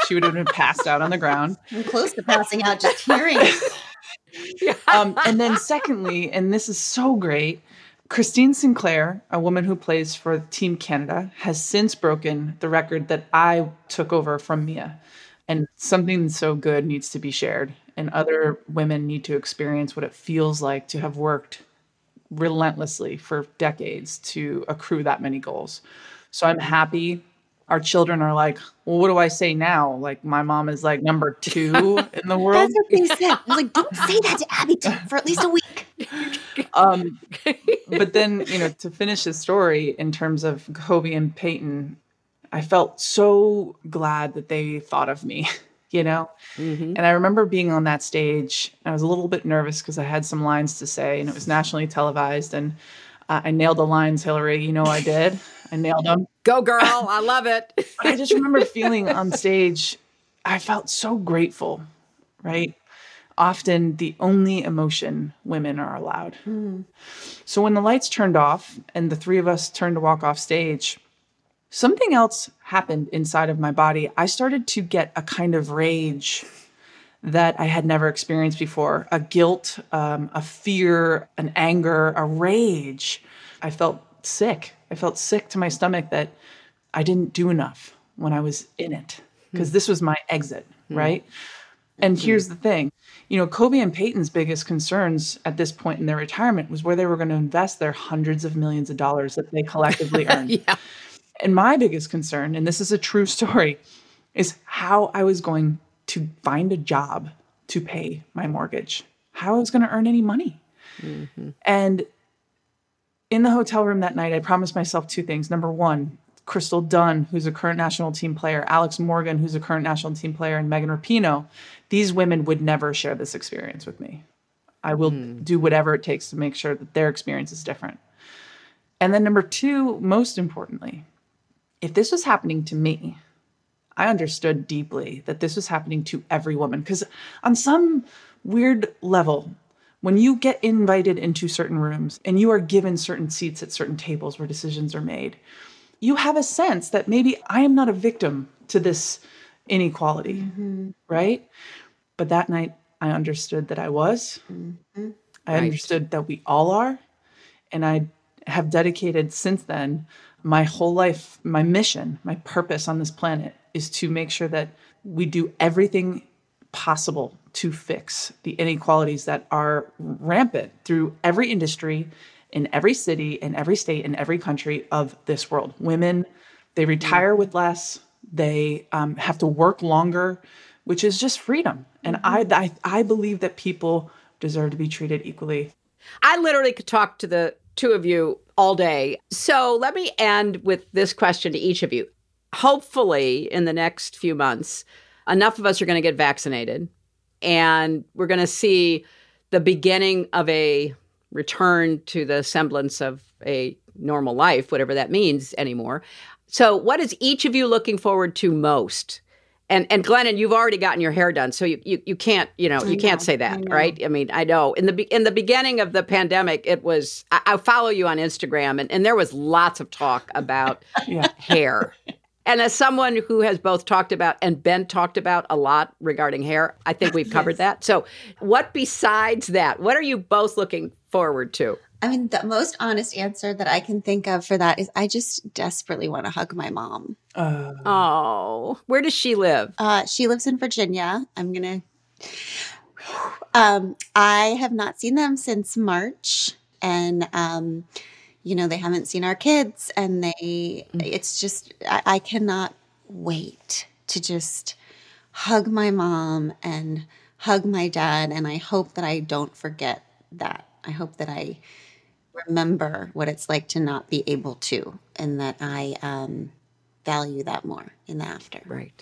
She would have been passed out on the ground. I'm close to passing out just hearing it. um, and then secondly, and this is so great, Christine Sinclair, a woman who plays for Team Canada, has since broken the record that I took over from Mia. And something so good needs to be shared. And other women need to experience what it feels like to have worked relentlessly for decades to accrue that many goals. So I'm happy. Our children are like, well, what do I say now? Like, my mom is like number two in the world. That's what they said. I was like, don't say that to Abby for at least a week. Um, but then, you know, to finish his story in terms of Kobe and Peyton, I felt so glad that they thought of me, you know? Mm-hmm. And I remember being on that stage. I was a little bit nervous because I had some lines to say, and it was nationally televised. And uh, I nailed the lines, Hillary. You know I did. I nailed them. Go, girl. I love it. But I just remember feeling on stage, I felt so grateful, right? Often the only emotion women are allowed. Mm. So when the lights turned off and the three of us turned to walk off stage, something else happened inside of my body. I started to get a kind of rage that I had never experienced before, a guilt, um, a fear, an anger, a rage. I felt sick. I felt sick to my stomach that I didn't do enough when I was in it, because this was my exit, mm-hmm. right? And mm-hmm. here's the thing, you know, Kobe and Peyton's biggest concerns at this point in their retirement was where they were going to invest their hundreds of millions of dollars that they collectively earned. yeah. And my biggest concern, and this is a true story, is how I was going to find a job to pay my mortgage, how I was going to earn any money. Mm-hmm. And in the hotel room that night, I promised myself two things. Number one, Crystal Dunn, who's a current national team player, Alex Morgan, who's a current national team player, and Megan Rapinoe, these women would never share this experience with me. I will mm. do whatever it takes to make sure that their experience is different. And then number two, most importantly, if this was happening to me, I understood deeply that this was happening to every woman. Because on some weird level, when you get invited into certain rooms and you are given certain seats at certain tables where decisions are made, you have a sense that maybe I am not a victim to this inequality, mm-hmm. right? But that night, I understood that I was. Mm-hmm. I right. understood that we all are. And I have dedicated since then my whole life, my mission, my purpose on this planet is to make sure that we do everything possible to fix the inequalities that are rampant through every industry, in every city, in every state, in every country of this world. Women, they retire with less. They um, have to work longer, which is just freedom. And I, I, I believe that people deserve to be treated equally. I literally could talk to the two of you all day. So let me end with this question to each of you. Hopefully, in the next few months, enough of us are going to get vaccinated, and we're going to see the beginning of a return to the semblance of a normal life, whatever that means anymore. So what is each of you looking forward to most? And and Glennon, you've already gotten your hair done, so you you, you can't, you know, I you know, can't say that, I right? I mean, I know. In the be- in the beginning of the pandemic, it was, I, I follow you on Instagram, and, and there was lots of talk about yeah. hair. And as someone who has both talked about and Ben talked about a lot regarding hair, I think we've covered yes. that. So what besides that, what are you both looking forward to? I mean, the most honest answer that I can think of for that is I just desperately want to hug my mom. Uh, oh, where does she live? Uh, she lives in Virginia. I'm going to, um, I have not seen them since March, and, um, you know, they haven't seen our kids, and they, it's just, I, I cannot wait to just hug my mom and hug my dad. And I hope that I don't forget that. I hope that I remember what it's like to not be able to, and that I um, value that more in the after. Right.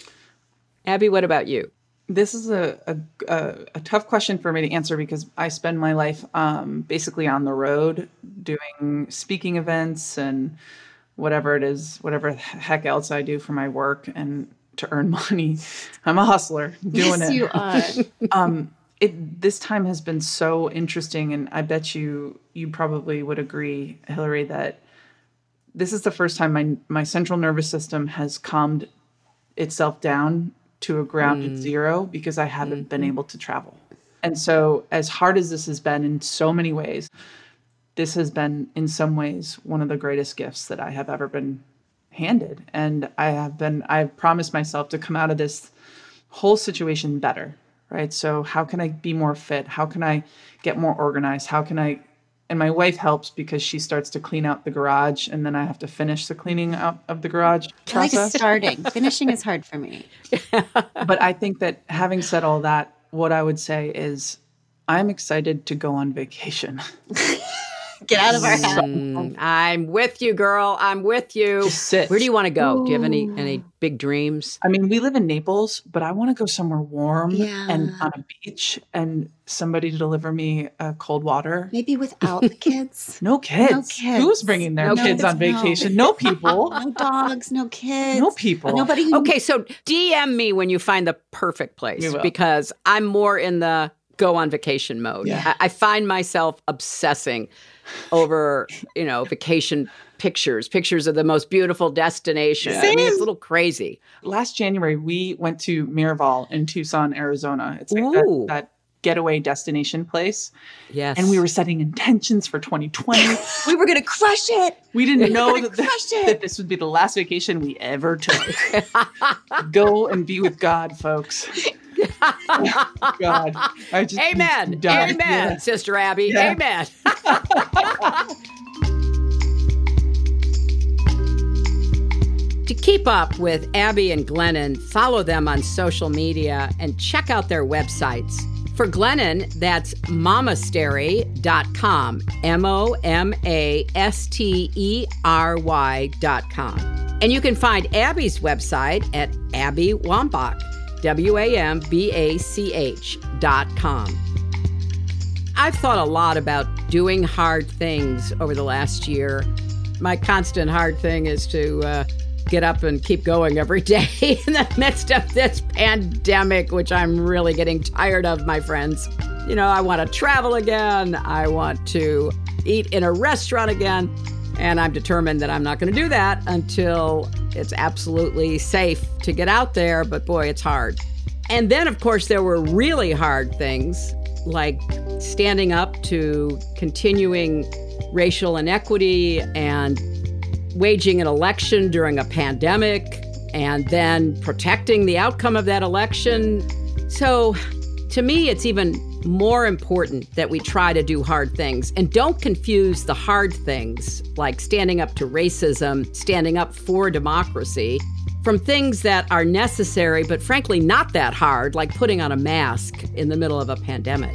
Abby, what about you? This is a, a, a, a tough question for me to answer, because I spend my life um, basically on the road doing speaking events and whatever it is, whatever the heck else I do for my work and to earn money. I'm a hustler doing yes, it. Yes, you are. um, It, this time has been so interesting, and I bet you you probably would agree, Hillary, that this is the first time my my central nervous system has calmed itself down to a grounded mm. zero, because I haven't mm-hmm. been able to travel. And so as hard as this has been in so many ways, this has been in some ways one of the greatest gifts that I have ever been handed. And I have been, I've promised myself to come out of this whole situation better. Right. So how can I be more fit? How can I get more organized? How can I, and my wife helps, because she starts to clean out the garage, and then I have to finish the cleaning out of the garage process. I like starting. Finishing is hard for me. But I think that having said all that, what I would say is I'm excited to go on vacation. Get out of our house. Mm, I'm with you, girl. I'm with you. Just sit. Where do you want to go? Ooh. Do you have any any big dreams? I mean, we live in Naples, but I want to go somewhere warm yeah. and on a beach, and somebody to deliver me uh, cold water. Maybe without the kids. No kids. No kids. Who's bringing their no kids, kids on vacation? No, no people. No dogs. No kids. No people. Nobody. Who- okay, so D M me when you find the perfect place, because I'm more in the go on vacation mode. Yeah. I-, I find myself obsessing over, you know, vacation pictures, pictures of the most beautiful destination. Same. I mean, it's a little crazy. Last January, we went to Miraval in Tucson, Arizona. It's like that, that getaway destination place. Yes. And we were setting intentions for twenty twenty. We were going to crush it. We didn't know that, the, that this would be the last vacation we ever took. Go and be with God, folks. Oh, God. I just, Amen. Died. Amen, yeah. Sister Abby. Yeah. Amen. To keep up with Abby and Glennon, follow them on social media and check out their websites. For Glennon, that's momastery dot com, M O M A S T E R Y dot com. And you can find Abby's website at Abby Wambach. W A M B A C H dot com. I've thought a lot about doing hard things over the last year. My constant hard thing is to uh, get up and keep going every day in the midst of this pandemic, which I'm really getting tired of, my friends. You know, I want to travel again. I want to eat in a restaurant again. And I'm determined that I'm not going to do that until it's absolutely safe to get out there. But boy, it's hard. And then, of course, there were really hard things like standing up to continuing racial inequity and waging an election during a pandemic and then protecting the outcome of that election. So to me, it's even more important that we try to do hard things and don't confuse the hard things like standing up to racism, standing up for democracy, from things that are necessary, but frankly, not that hard, like putting on a mask in the middle of a pandemic.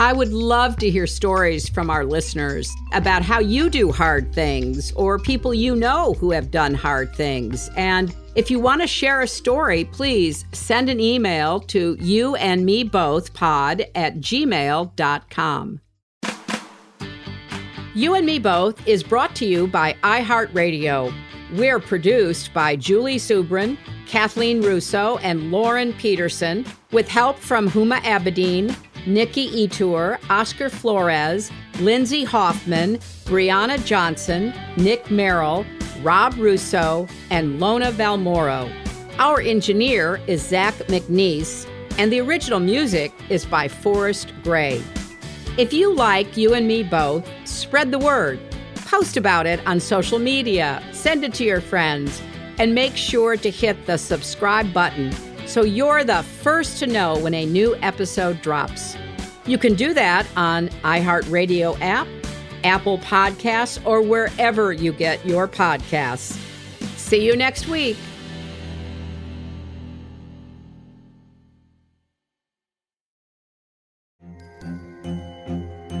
I would love to hear stories from our listeners about how you do hard things or people you know who have done hard things. And if you want to share a story, please send an email to youandmebothpod at gmail dot com. You and Me Both is brought to you by iHeartRadio. We're produced by Julie Subrin, Kathleen Russo, and Lauren Peterson, with help from Huma Abedin, Nikki Etor, Oscar Flores, Lindsay Hoffman, Brianna Johnson, Nick Merrill, Rob Russo, and Lona Valmoro. Our engineer is Zach McNeese, and the original music is by Forrest Gray. If you like You and Me Both, spread the word. Post about it on social media, send it to your friends, and make sure to hit the subscribe button so you're the first to know when a new episode drops. You can do that on iHeartRadio app, Apple Podcasts, or wherever you get your podcasts. See you next week.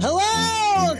Hello,